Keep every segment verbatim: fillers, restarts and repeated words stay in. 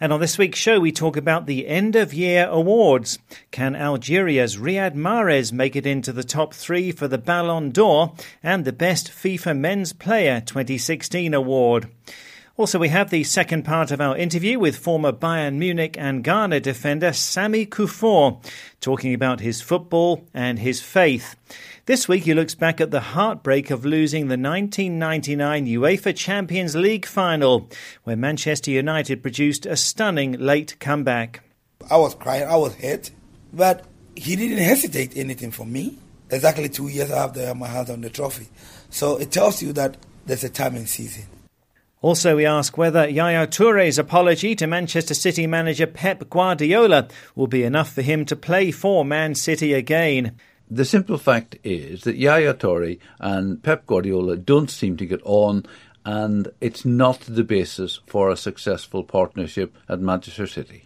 And on this week's show, we talk about the end-of-year awards. Can Algeria's Riyad Mahrez make it into the top three for the Ballon d'Or and the Best FIFA Men's Player twenty sixteen award? Also, we have the second part of our interview with former Bayern Munich and Ghana defender Sammy Kuffour, talking about his football and his faith. This week he looks back at the heartbreak of losing the nineteen ninety-nine UEFA Champions League final, where Manchester United produced a stunning late comeback. I was crying, I was hurt, but he didn't hesitate anything for me. Exactly two years after my hands on the trophy. So it tells you that there's a time and season. Also, we ask whether Yaya Touré's apology to Manchester City manager Pep Guardiola will be enough for him to play for Man City again. The simple fact is that Yaya Touré and Pep Guardiola don't seem to get on, and it's not the basis for a successful partnership at Manchester City.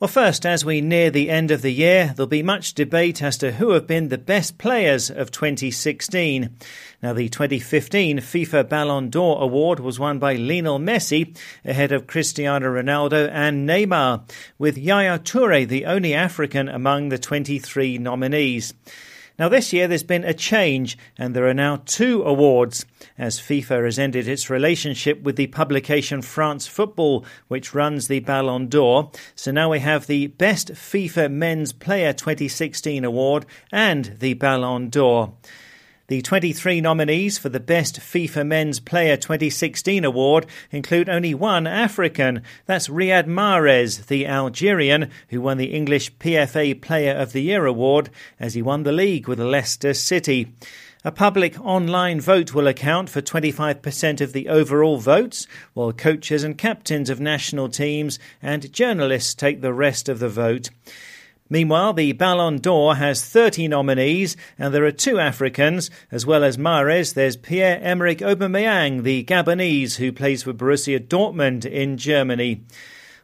Well, first, as we near the end of the year, there'll be much debate as to who have been the best players of twenty sixteen. Now, the twenty fifteen FIFA Ballon d'Or award was won by Lionel Messi, ahead of Cristiano Ronaldo and Neymar, with Yaya Touré the only African among the twenty-three nominees. Now, this year there's been a change and there are now two awards, as FIFA has ended its relationship with the publication France Football, which runs the Ballon d'Or. So now we have the Best FIFA Men's Player twenty sixteen award and the Ballon d'Or. The twenty-three nominees for the Best FIFA Men's Player twenty sixteen award include only one African. That's Riyad Mahrez, the Algerian, who won the English P F A Player of the Year award as he won the league with Leicester City. A public online vote will account for twenty-five percent of the overall votes, while coaches and captains of national teams and journalists take the rest of the vote. Meanwhile, the Ballon d'Or has thirty nominees, and there are two Africans. As well as Mahrez, there's Pierre-Emerick Aubameyang, the Gabonese, who plays for Borussia Dortmund in Germany.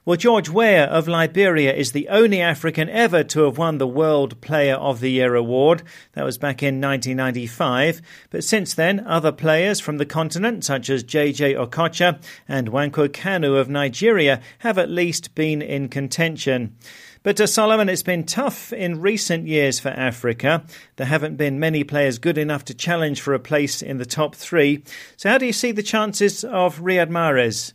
Well, George Weah of Liberia is the only African ever to have won the World Player of the Year award. That was back in nineteen ninety-five. But since then, other players from the continent, such as J J Okocha and Nwankwo Kanu of Nigeria, have at least been in contention. But to Solomon, it's been tough in recent years for Africa. There haven't been many players good enough to challenge for a place in the top three. So how do you see the chances of Riyad Mahrez?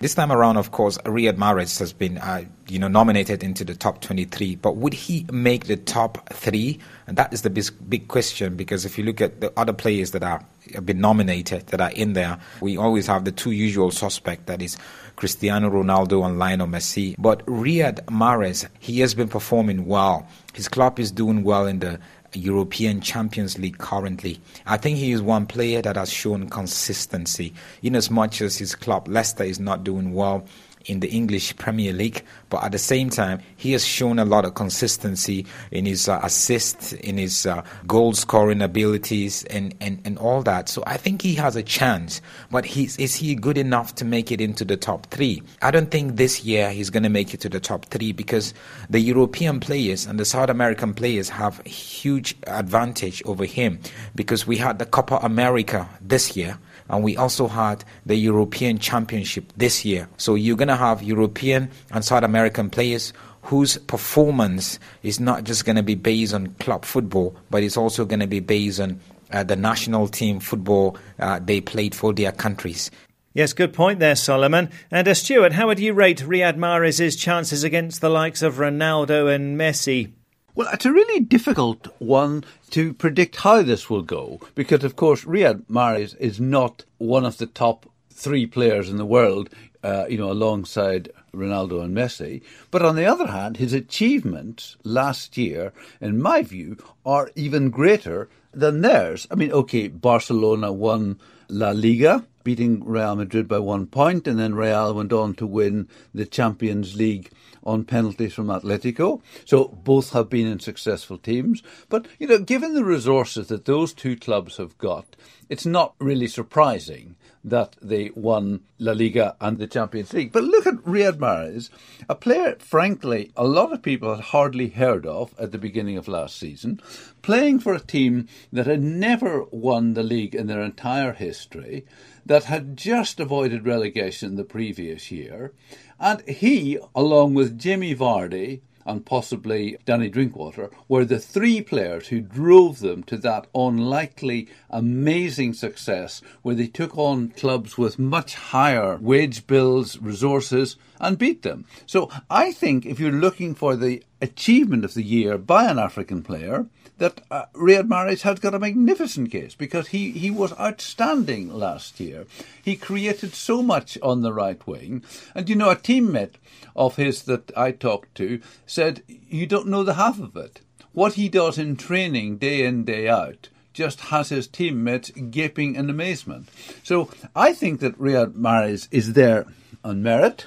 This time around, of course, Riyad Mahrez has been uh, you know, nominated into the top twenty-three. But would he make the top three? And that is the big, big question, because if you look at the other players that are, have been nominated, that are in there, we always have the two usual suspects, that is Cristiano Ronaldo and Lionel Messi. But Riyad Mahrez, he has been performing well. His club is doing well in the European Champions League currently. I think he is one player that has shown consistency, in as much as his club Leicester is not doing well in the English Premier League, but at the same time he has shown a lot of consistency in his uh, assists, in his uh, goal scoring abilities and, and, and all that. So I think he has a chance, but he's, is he good enough to make it into the top three? I don't think this year he's going to make it to the top three, because the European players and the South American players have huge advantage over him, because we had the Copa America this year and we also had the European Championship this year. So you're going to have European and South American players whose performance is not just going to be based on club football, but it's also going to be based on uh, the national team football uh, they played for their countries. Yes, good point there, Solomon. And uh, Stuart, how would you rate Riyad Mahrez's chances against the likes of Ronaldo and Messi? Well, it's a really difficult one to predict how this will go, because, of course, Riyad Mahrez is not one of the top three players in the world, uh, you know, alongside Ronaldo and Messi. But on the other hand, his achievements last year, in my view, are even greater than theirs. I mean, OK, Barcelona won La Liga, beating Real Madrid by one point, and then Real went on to win the Champions League on penalties from Atletico. So both have been in successful teams. But, you know, given the resources that those two clubs have got, it's not really surprising that they won La Liga and the Champions League. But look at Riyad Mahrez, a player, frankly, a lot of people had hardly heard of at the beginning of last season, playing for a team that had never won the league in their entire history, that had just avoided relegation the previous year. And he, along with Jamie Vardy and possibly Danny Drinkwater, were the three players who drove them to that unlikely, amazing success where they took on clubs with much higher wage bills, resources, and beat them. So I think if you're looking for the achievement of the year by an African player, that uh, Riyad Mahrez has got a magnificent case, because he, he was outstanding last year. He created so much on the right wing. And, you know, a teammate of his that I talked to said, you don't know the half of it. What he does in training day in, day out just has his teammates gaping in amazement. So I think that Riyad Mahrez is there on merit.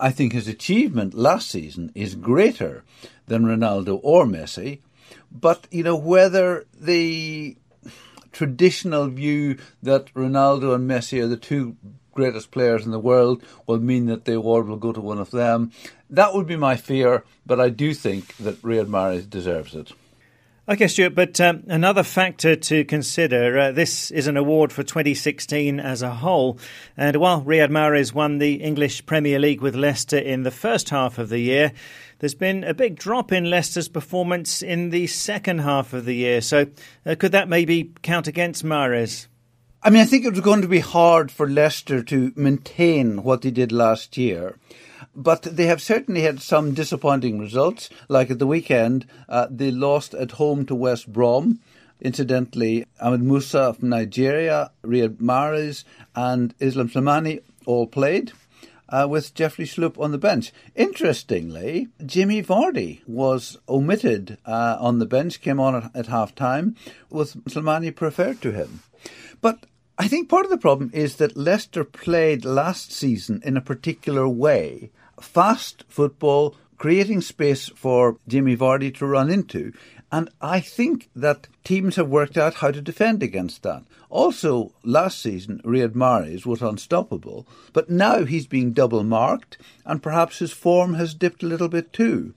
I think his achievement last season is greater than Ronaldo or Messi. But, you know, whether the traditional view that Ronaldo and Messi are the two greatest players in the world will mean that the award will go to one of them, that would be my fear. But I do think that Riyad Mahrez deserves it. OK, Stuart, but um, another factor to consider, uh, this is an award for twenty sixteen as a whole. And while Riyad Mahrez won the English Premier League with Leicester in the first half of the year, there's been a big drop in Leicester's performance in the second half of the year. So uh, could that maybe count against Mahrez? I mean, I think it was going to be hard for Leicester to maintain what they did last year. But they have certainly had some disappointing results. Like at the weekend, uh, they lost at home to West Brom. Incidentally, Ahmed Musa from Nigeria, Riyad Mahrez and Islam Slimani all played, uh, with Jeffrey Schlupp on the bench. Interestingly, Jamie Vardy was omitted uh, on the bench, came on at, at half-time, with Slimani preferred to him. But I think part of the problem is that Leicester played last season in a particular way. Fast football, creating space for Jamie Vardy to run into. And I think that teams have worked out how to defend against that. Also, last season, Riyad Mahrez was unstoppable. But now he's being double-marked, and perhaps his form has dipped a little bit too.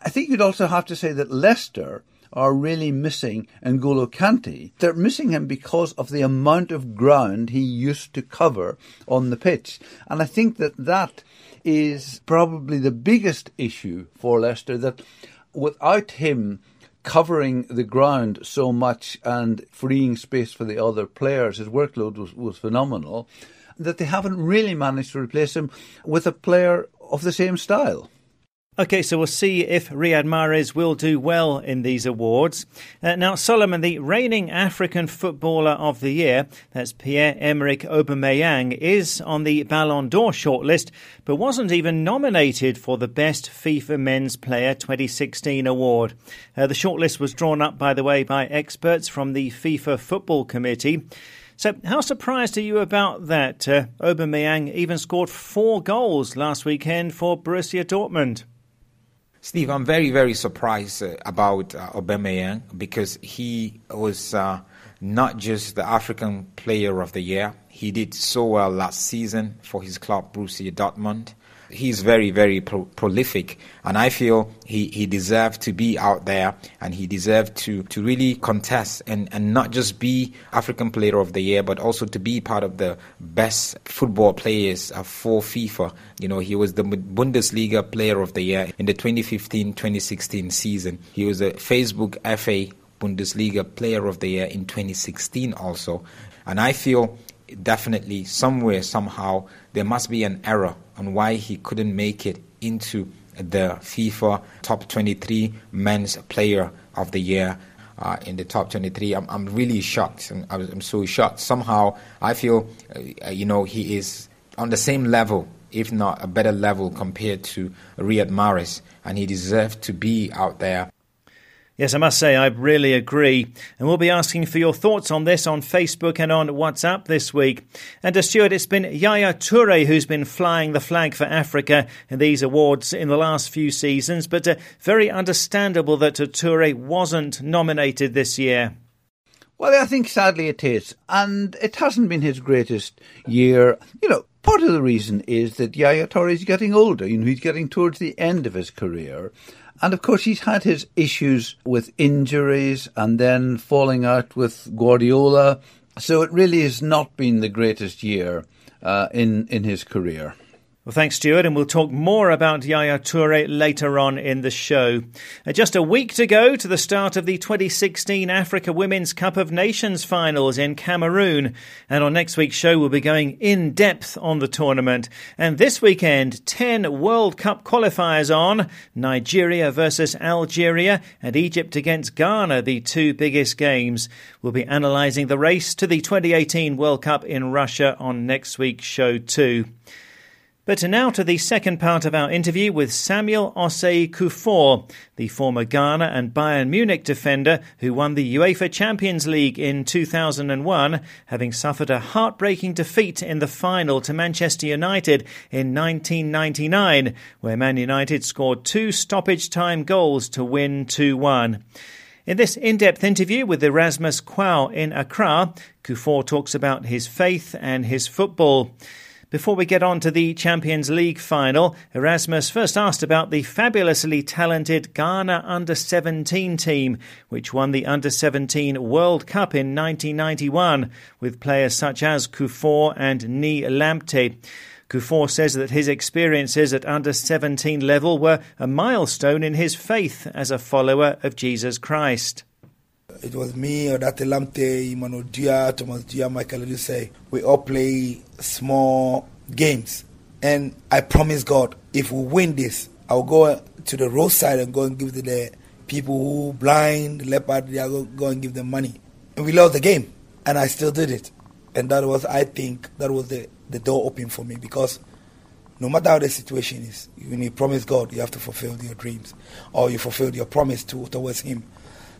I think you'd also have to say that Leicester are really missing N'Golo Kante. They're missing him because of the amount of ground he used to cover on the pitch. And I think that that is probably the biggest issue for Leicester, that without him covering the ground so much and freeing space for the other players, his workload was, was phenomenal, that they haven't really managed to replace him with a player of the same style. OK, so we'll see if Riyad Mahrez will do well in these awards. Uh, now, Solomon, the reigning African Footballer of the Year, that's Pierre-Emerick Aubameyang, is on the Ballon d'Or shortlist, but wasn't even nominated for the Best FIFA Men's Player twenty sixteen award. Uh, the shortlist was drawn up, by the way, by experts from the FIFA Football Committee. So how surprised are you about that? Uh, Aubameyang even scored four goals last weekend for Borussia Dortmund. Steve, I'm very, very surprised about uh, Aubameyang, because he was uh, not just the African Player of the Year. He did so well last season for his club, Borussia Dortmund. He's very, very pro- prolific, and I feel he, he deserved to be out there, and he deserved to, to really contest and, and not just be African Player of the Year, but also to be part of the best football players for FIFA. You know, he was the Bundesliga Player of the Year in the twenty fifteen twenty sixteen season. He was a Facebook F A Bundesliga Player of the Year in twenty sixteen also, and I feel definitely somewhere, somehow, there must be an error on why he couldn't make it into the FIFA Top twenty-three Men's Player of the Year. Uh, in the Top twenty-three, I'm, I'm really shocked. I'm, I'm so shocked. Somehow, I feel, uh, you know, he is on the same level, if not a better level, compared to Riyad Mahrez, and he deserved to be out there. Yes, I must say I really agree. And we'll be asking for your thoughts on this on Facebook and on WhatsApp this week. And to Stuart, it's been Yaya Touré who's been flying the flag for Africa in these awards in the last few seasons. But uh, very understandable that uh, Touré wasn't nominated this year. Well, I think sadly it is. And it hasn't been his greatest year. You know, part of the reason is that Yaya Touré is getting older. You know, he's getting towards the end of his career. And of course, he's had his issues with injuries and then falling out with Guardiola. So it really has not been the greatest year uh, in, in his career. Well, thanks, Stuart, and we'll talk more about Yaya Touré later on in the show. Uh, just a week to go to the start of the twenty sixteen Africa Women's Cup of Nations finals in Cameroon. And on next week's show, we'll be going in depth on the tournament. And this weekend, ten World Cup qualifiers on. Nigeria versus Algeria and Egypt against Ghana, the two biggest games. We'll be analysing the race to the twenty eighteen World Cup in Russia on next week's show too. But now to the second part of our interview with Samuel Osei Kuffour, the former Ghana and Bayern Munich defender who won the UEFA Champions League in two thousand one, having suffered a heartbreaking defeat in the final to Manchester United in nineteen ninety-nine, where Man United scored two stoppage-time goals to win two one. In this in-depth interview with Erasmus Kwao in Accra, Kuffour talks about his faith and his football. Before we get on to the Champions League final, Erasmus first asked about the fabulously talented Ghana under seventeen team, which won the under seventeen World Cup in nineteen ninety-one, with players such as Kuffour and Ni Lamptey. Kuffour says that his experiences at under seventeen level were a milestone in his faith as a follower of Jesus Christ. It was me, Odate Lamte, Emmanuel Dia, Thomas Dia, Michael Odise. We all play small games. And I promise God, if we win this, I'll go to the roadside and go and give to the people who blind, leopard, they are go and give them money. And we lost the game. And I still did it. And that was, I think, that was the, the door open for me. Because no matter how the situation is, when you promise God, you have to fulfill your dreams. Or you fulfill your promise to, towards Him.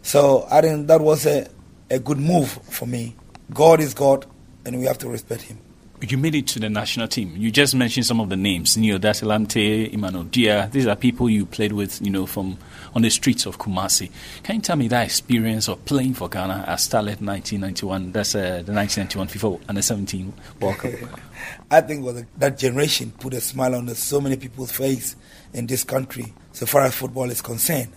So I think that was a, a good move for me. God is God, and we have to respect Him. You made it to the national team. You just mentioned some of the names: Neo Datelamte, Emmanuel Dia. These are people you played with, you know, from on the streets of Kumasi. Can you tell me that experience of playing for Ghana as Starlet nineteen ninety-one? That's uh, the nineteen ninety-one FIFA under seventeen World Cup. I think was a, that generation put a smile on so many people's face in this country, so far as football is concerned,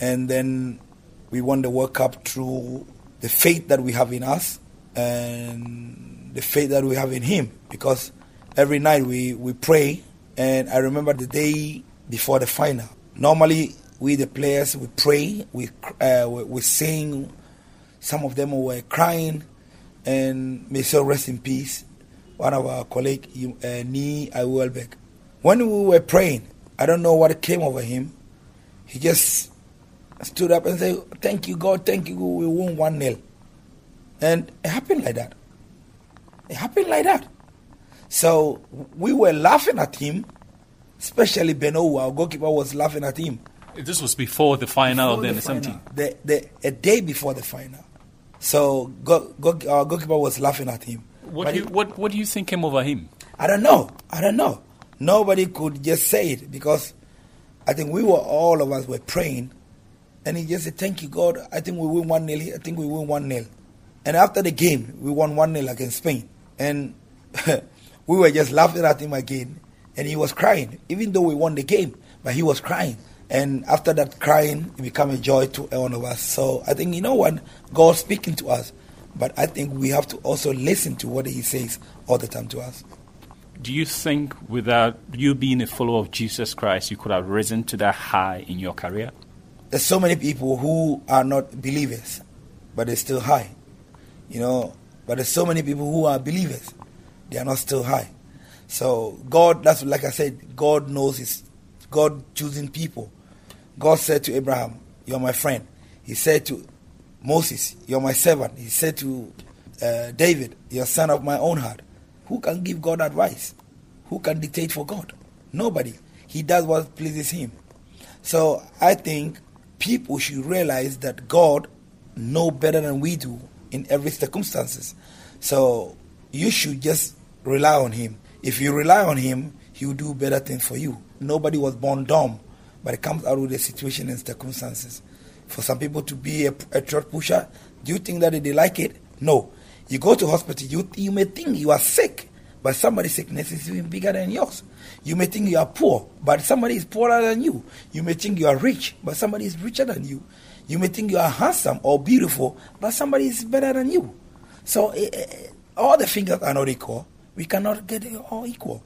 and then. We won the World Cup through the faith that we have in us and the faith that we have in Him. Because every night we, we pray, and I remember the day before the final. Normally, we the players, we pray, we, uh, we, we sing. Some of them were crying, and may so rest in peace. One of our colleagues, uh, Ni Iwelbeck. When we were praying, I don't know what came over him. He just stood up and said, "Thank you, God, thank you, God. We won one nil. And it happened like that. It happened like that. So we were laughing at him, especially Beno, our goalkeeper, was laughing at him. This was before the final before of the, the final. The, the A day before the final. So go, go, our goalkeeper was laughing at him. What do, you, it, what, what do you think came over him? I don't know. I don't know. Nobody could just say it because I think we were, all of us were praying. And he just said, "Thank you, God. I think we win one nil. I think we win one nil. And after the game, we won one nil against Spain. And we were just laughing at him again. And he was crying, even though we won the game. But he was crying. And after that crying, it became a joy to all of us. So I think, you know what, God's speaking to us. But I think we have to also listen to what He says all the time to us. Do you think without you being a follower of Jesus Christ, you could have risen to that high in your career? There's so many people who are not believers, but they're still high, you know. But there's so many people who are believers, they are not still high. So God, that's like I said, God knows His, God choosing people. God said to Abraham, "You're my friend." He said to Moses, "You're my servant." He said to uh, David, "You're son of my own heart." Who can give God advice? Who can dictate for God? Nobody. He does what pleases Him. So I think people should realize that God knows better than we do in every circumstances. So you should just rely on him. If you rely on him, he will do better things for you. Nobody was born dumb, but it comes out with the situation and circumstances. For some people to be a, a throat pusher, do you think that they like it? No. You go to hospital, you, you may think you are sick, but somebody's sickness is even bigger than yours. You may think you are poor, but somebody is poorer than you. You may think you are rich, but somebody is richer than you. You may think you are handsome or beautiful, but somebody is better than you. So uh, all the fingers are not equal. We cannot get it all equal.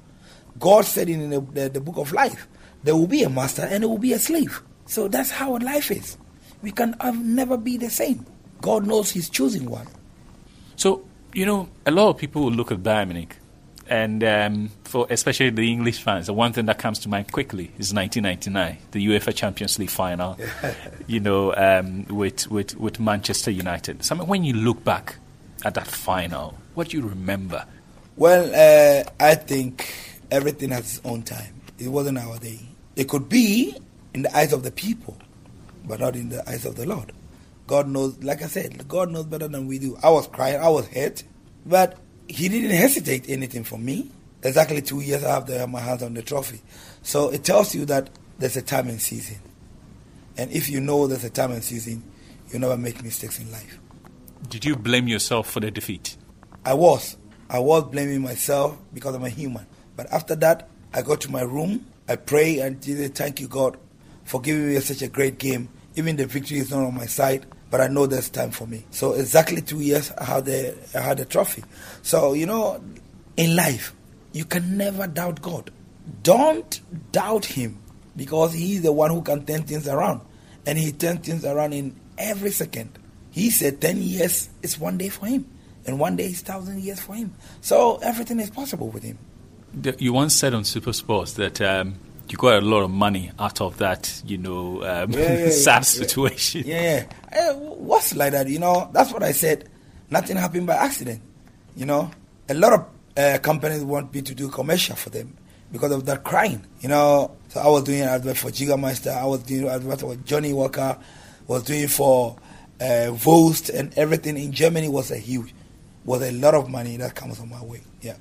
God said in the, the, the book of life, there will be a master and there will be a slave. So that's how life is. We can have never be the same. God knows he's choosing one. So, you know, a lot of people will look at Bayern Munich, and um, for especially the English fans, the one thing that comes to mind quickly is nineteen ninety-nine, the UEFA Champions League final, you know, um, with, with, with Manchester United. So when you look back at that final, what do you remember? Well, uh, I think everything has its own time. It wasn't our day. It could be in the eyes of the people, but not in the eyes of the Lord. God knows, like I said, God knows better than we do. I was crying, I was hurt, but he didn't hesitate anything for me. Exactly two years after my hands on the trophy. So it tells you that there's a time and season. And if you know there's a time and season, you never make mistakes in life. Did you blame yourself for the defeat? I was. I was blaming myself because I'm a human. But after that, I go to my room, I pray and say, thank you, God, for giving me such a great game. Even the victory is not on my side, but I know there's time for me. So exactly two years I had the, I had the trophy. So, you know, in life, you can never doubt God. Don't doubt him, because he's the one who can turn things around. And he turns things around in every second. He said ten years is one day for him, and one day is one thousand years for him. So everything is possible with him. You once said on Super Sports that um, you got a lot of money out of that, you know, um, yeah, yeah, sad yeah, situation. Yeah, yeah. What's like that, you know? That's what I said. Nothing happened by accident, you know? A lot of uh, companies want me to do commercial for them because of that crying, you know? So I was doing an advert for Jägermeister. I was doing an advert for Johnny Walker. Was doing for uh, Vost, and everything in Germany was a huge. Was a lot of money that comes on my way, yeah.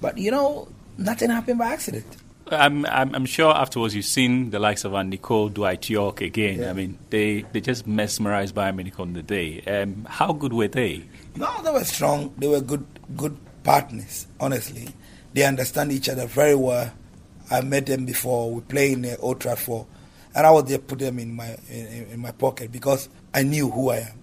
But, you know, nothing happened by accident. I'm, I'm, I'm sure afterwards you've seen the likes of Andy Cole, Dwight York again. Yeah. I mean, they, they just mesmerized Bayern Munich on the day. Um, how good were they? No, they were strong. They were good good partners, honestly. They understand each other very well. I met them before. We played in the Old Trafford. And I was there, put them in my in, in my pocket because I knew who I am.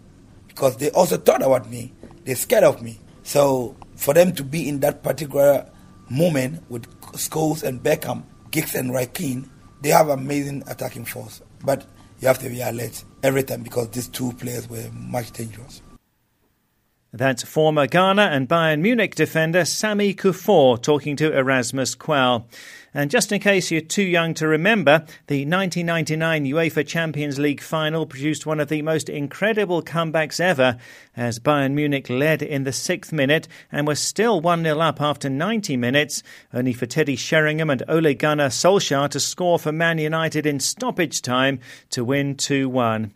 Because they also thought about me. They're scared of me. So for them to be in that particular moment with Scholes and Beckham, Giggs and Roy Keane, they have amazing attacking force. But you have to be alert every time because these two players were much dangerous. That's former Ghana and Bayern Munich defender Sammy Kuffour talking to Erasmus Kwao. And just in case you're too young to remember, the nineteen ninety-nine UEFA Champions League final produced one of the most incredible comebacks ever, as Bayern Munich led in the sixth minute and was still one nil up after ninety minutes, only for Teddy Sheringham and Ole Gunnar Solskjaer to score for Man United in stoppage time to win two one.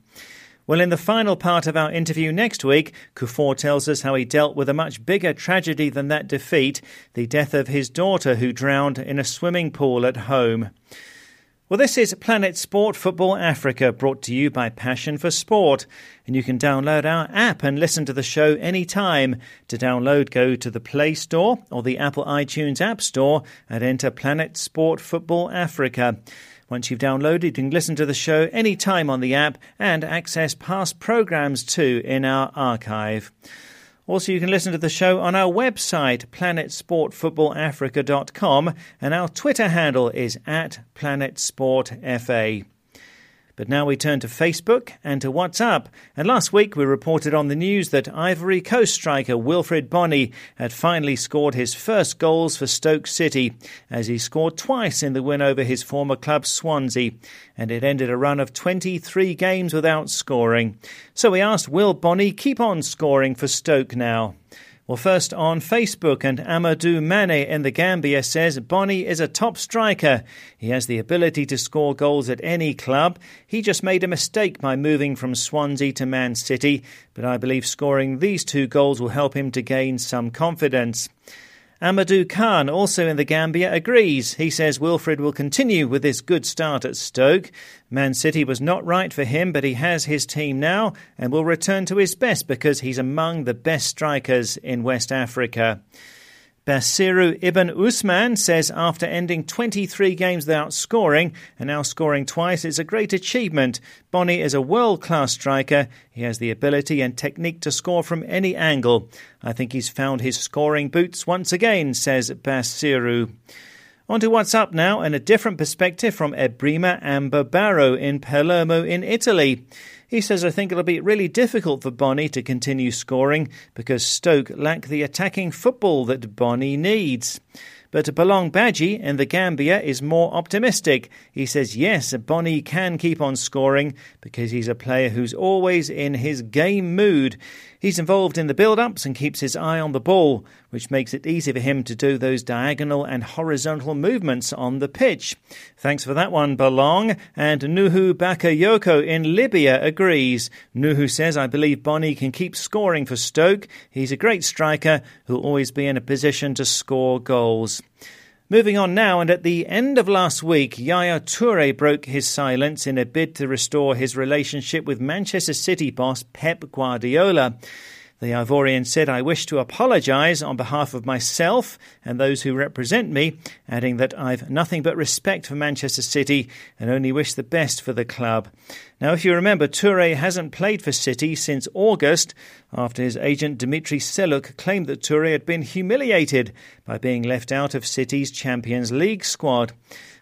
Well, in the final part of our interview next week, Kuffour tells us how he dealt with a much bigger tragedy than that defeat, the death of his daughter who drowned in a swimming pool at home. Well, this is Planet Sport Football Africa, brought to you by Passion for Sport. And you can download our app and listen to the show anytime. To download, go to the Play Store or the Apple iTunes App Store and enter Planet Sport Football Africa. Once you've downloaded, you can listen to the show anytime on the app and access past programmes too in our archive. Also, you can listen to the show on our website, planet sport football africa dot com, and our Twitter handle is at planet sport f a. But now we turn to Facebook and to WhatsApp. And last week we reported on the news that Ivory Coast striker Wilfried Bony had finally scored his first goals for Stoke City, as he scored twice in the win over his former club Swansea, and it ended a run of twenty-three games without scoring. So we asked, will Bony keep on scoring for Stoke now? Well, first on Facebook, and Amadou Mane in the Gambia says, Bony is a top striker. He has the ability to score goals at any club. He just made a mistake by moving from Swansea to Man City, but I believe scoring these two goals will help him to gain some confidence. Amadou Khan, also in the Gambia, agrees. He says Wilfried will continue with this good start at Stoke. Man City was not right for him, but he has his team now and will return to his best because he's among the best strikers in West Africa. Basiru Ibn Usman says after ending twenty-three games without scoring and now scoring twice, it's a great achievement. Bony is a world-class striker. He has the ability and technique to score from any angle. I think he's found his scoring boots once again, says Basiru. On to what's up now, and a different perspective from Ebrima Ambabaro in Palermo in Italy. He says, I think it'll be really difficult for Bony to continue scoring because Stoke lack the attacking football that Bony needs. But Balong Badji in the Gambia is more optimistic. He says, yes, Bony can keep on scoring because he's a player who's always in his game mood. He's involved in the build-ups and keeps his eye on the ball, which makes it easy for him to do those diagonal and horizontal movements on the pitch. Thanks for that one, Balong. And Nuhu Bakayoko in Libya agrees. Nuhu says, I believe Bony can keep scoring for Stoke. He's a great striker who'll always be in a position to score goals. Moving on now, and at the end of last week, Yaya Touré broke his silence in a bid to restore his relationship with Manchester City boss Pep Guardiola. The Ivorian said, I wish to apologise on behalf of myself and those who represent me, adding that I've nothing but respect for Manchester City and only wish the best for the club. Now, if you remember, Touré hasn't played for City since August after his agent Dimitri Seluk claimed that Touré had been humiliated by being left out of City's Champions League squad.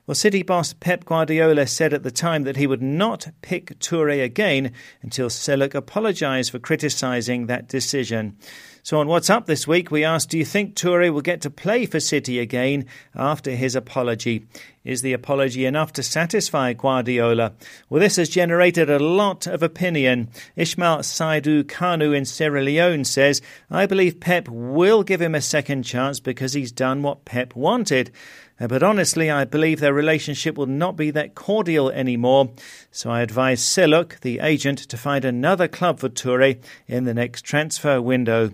Well, City boss Pep Guardiola said at the time that he would not pick Touré again until Seluk apologised for criticising that decision. So on What's Up this week, we asked, do you think Touré will get to play for City again after his apology? Is the apology enough to satisfy Guardiola? Well, this has generated a lot of opinion. Ismail Saidu Kanu in Sierra Leone says, I believe Pep will give him a second chance because he's done what Pep wanted. But honestly, I believe their relationship will not be that cordial anymore. So I advise Seluk, the agent, to find another club for Touré in the next transfer window.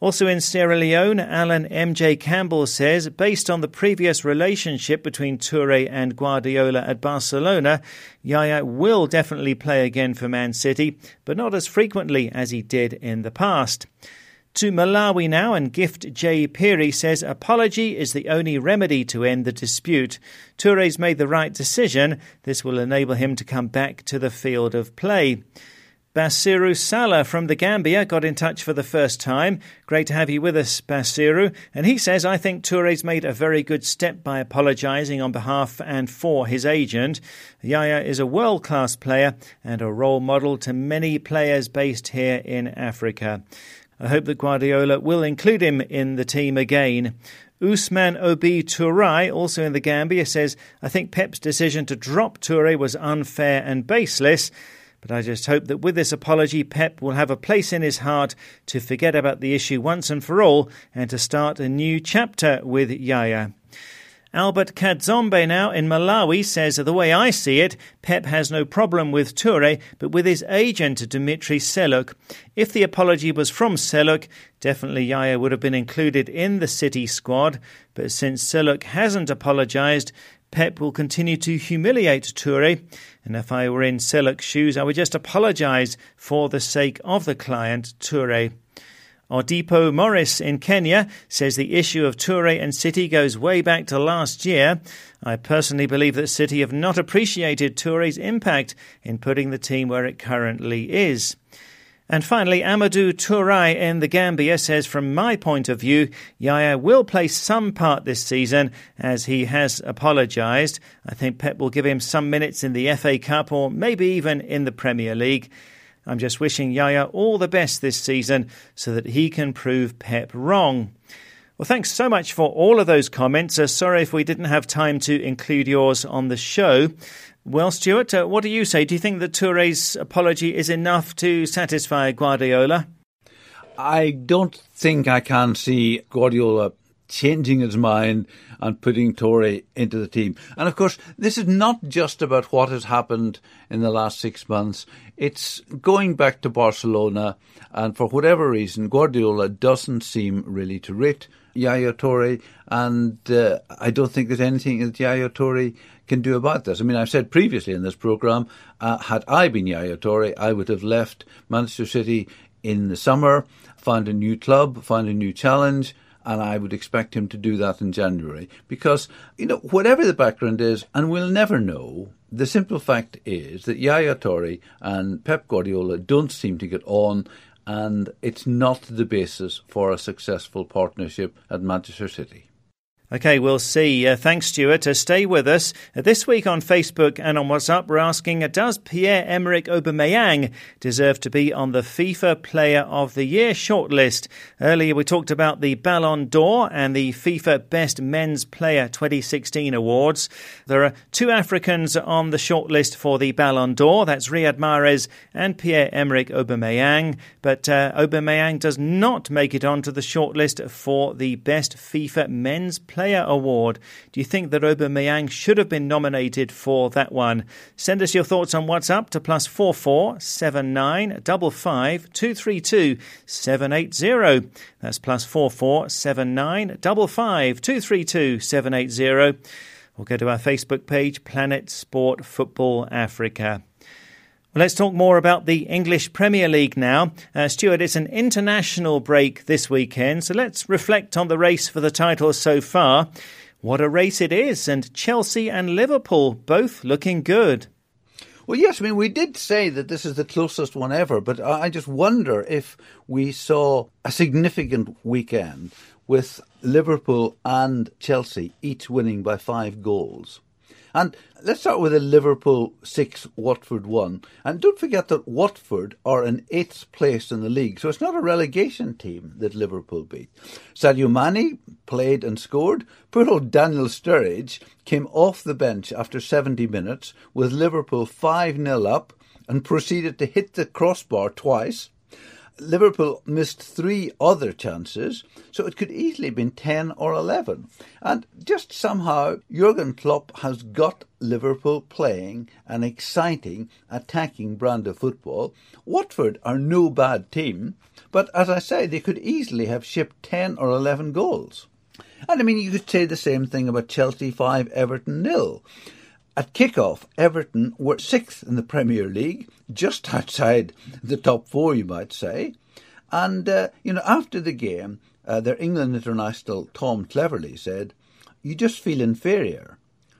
Also in Sierra Leone, Alan M J Campbell says, based on the previous relationship between Touré and Guardiola at Barcelona, Yaya will definitely play again for Man City, but not as frequently as he did in the past. To Malawi now, and Gift J. Piri says, apology is the only remedy to end the dispute. Touré's made the right decision. This will enable him to come back to the field of play. Basiru Salah from the Gambia got in touch for the first time. Great to have you with us, Basiru. And he says, I think Touré's made a very good step by apologising on behalf and for his agent. Yaya is a world-class player and a role model to many players based here in Africa. I hope that Guardiola will include him in the team again. Ousmane Obi Touray, also in the Gambia, says, I think Pep's decision to drop Touré was unfair and baseless, but I just hope that with this apology, Pep will have a place in his heart to forget about the issue once and for all and to start a new chapter with Yaya. Albert Kadzombe now in Malawi says, the way I see it, Pep has no problem with Touré, but with his agent, Dimitri Seluk. If the apology was from Seluk, definitely Yaya would have been included in the City squad. But since Seluk hasn't apologised, Pep will continue to humiliate Touré. And if I were in Seluk's shoes, I would just apologise for the sake of the client, Touré. Odipo Morris in Kenya says the issue of Touré and City goes way back to last year. I personally believe that City have not appreciated Touré's impact in putting the team where it currently is. And finally, Amadou Touray in the Gambia says, from my point of view, Yaya will play some part this season as he has apologised. I think Pep will give him some minutes in the F A Cup or maybe even in the Premier League. I'm just wishing Yaya all the best this season so that he can prove Pep wrong. Well, thanks so much for all of those comments. Uh, sorry if we didn't have time to include yours on the show. Well, Stuart, uh, what do you say? Do you think that Touré's apology is enough to satisfy Guardiola? I don't think I can see Guardiola changing his mind and putting Touré into the team. And of course, this is not just about what has happened in the last six months. It's going back to Barcelona, and for whatever reason, Guardiola doesn't seem really to rate Yaya Touré, and uh, I don't think there's anything that Yaya Touré can do about this. I mean, I've said previously in this programme, uh, had I been Yaya Touré, I would have left Manchester City in the summer, found a new club, found a new challenge, and I would expect him to do that in January. Because, you know, whatever the background is, and we'll never know, the simple fact is that Yaya Touré and Pep Guardiola don't seem to get on, and it's not the basis for a successful partnership at Manchester City. OK, we'll see. Uh, thanks, Stuart. Uh, stay with us. Uh, this week on Facebook and on WhatsApp, we're asking, uh, does Pierre-Emerick Aubameyang deserve to be on the FIFA Player of the Year shortlist? Earlier, we talked about the Ballon d'Or and the FIFA Best Men's Player twenty sixteen awards. There are two Africans on the shortlist for the Ballon d'Or. That's Riyad Mahrez and Pierre-Emerick Aubameyang. But uh, Aubameyang does not make it onto the shortlist for the Best FIFA Men's Player Award. Do you think that Aubameyang should have been nominated for that one? Send us your thoughts on WhatsApp to plus four four seven nine double five two three two seven eight zero. That's plus four four seven nine double five two three two seven eight zero. Or go to our Facebook page, Planet Sport Football Africa. Well, let's talk more about the English Premier League now. Uh, Stuart, it's an international break this weekend, so let's reflect on the race for the title so far. What a race it is, and Chelsea and Liverpool both looking good. Well, yes, I mean, we did say that this is the closest one ever, but I just wonder if we saw a significant weekend with Liverpool and Chelsea each winning by five goals. And let's start with a Liverpool six, Watford one. And don't forget that Watford are in eighth place in the league, so it's not a relegation team that Liverpool beat. Sadio Mane played and scored. Poor old Daniel Sturridge came off the bench after seventy minutes with Liverpool five nil up and proceeded to hit the crossbar twice. Liverpool missed three other chances, so it could easily have been ten or eleven. And just somehow, Jurgen Klopp has got Liverpool playing an exciting, attacking brand of football. Watford are no bad team, but as I say, they could easily have shipped ten or eleven goals. And I mean, you could say the same thing about Chelsea five, Everton nil. At kick-off, Everton were sixth in the Premier League, just outside the top four, you might say. And, uh, you know, after the game, uh, their England international, Tom Cleverley, said, "You just feel inferior.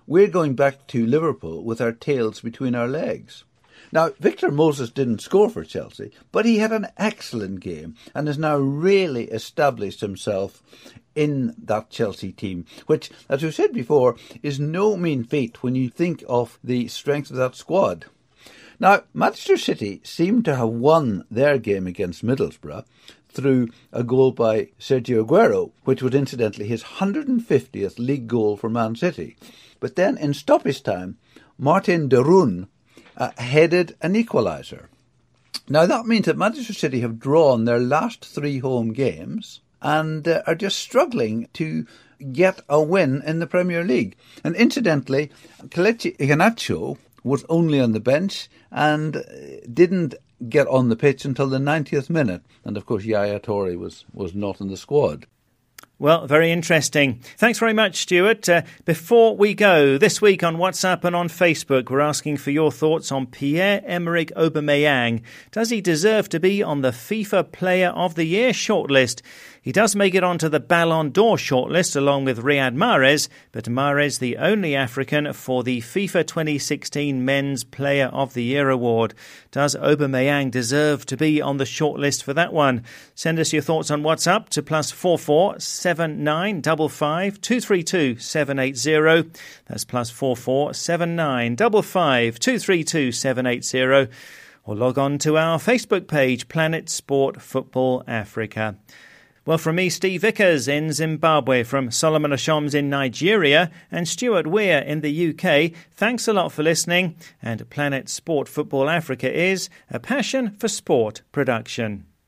We're going back to Liverpool with our tails between our legs." Now, Victor Moses didn't score for Chelsea, but he had an excellent game and has now really established himself in that Chelsea team, which, as we said before, is no mean feat when you think of the strength of that squad. Now, Manchester City seem to have won their game against Middlesbrough through a goal by Sergio Aguero, which was incidentally his one hundred fiftieth league goal for Man City. But then in stoppage time, Martin Derun uh, headed an equaliser. Now, that means that Manchester City have drawn their last three home games and uh, are just struggling to get a win in the Premier League. And incidentally, Kelechi Iheanacho was only on the bench and didn't get on the pitch until the ninetieth minute. And of course, Yaya Touré was, was not in the squad. Well, very interesting. Thanks very much, Stuart. Uh, before we go, this week on WhatsApp and on Facebook, we're asking for your thoughts on Pierre-Emerick Aubameyang. Does he deserve to be on the FIFA Player of the Year shortlist? He does make it onto the Ballon d'Or shortlist along with Riyad Mahrez, but Mahrez the only African for the FIFA twenty sixteen Men's Player of the Year award. Does Aubameyang deserve to be on the shortlist for that one? Send us your thoughts on WhatsApp to plus four four seven nine double five two three two seven eight zero. That's plus four four seven nine double five two three two seven eight zero. Or log on to our Facebook page, Planet Sport Football Africa. Well, from me, Steve Vickers in Zimbabwe, from Solomon Ashoms in Nigeria and Stuart Weir in the U K, thanks a lot for listening. And Planet Sport Football Africa is a Passion for Sport production.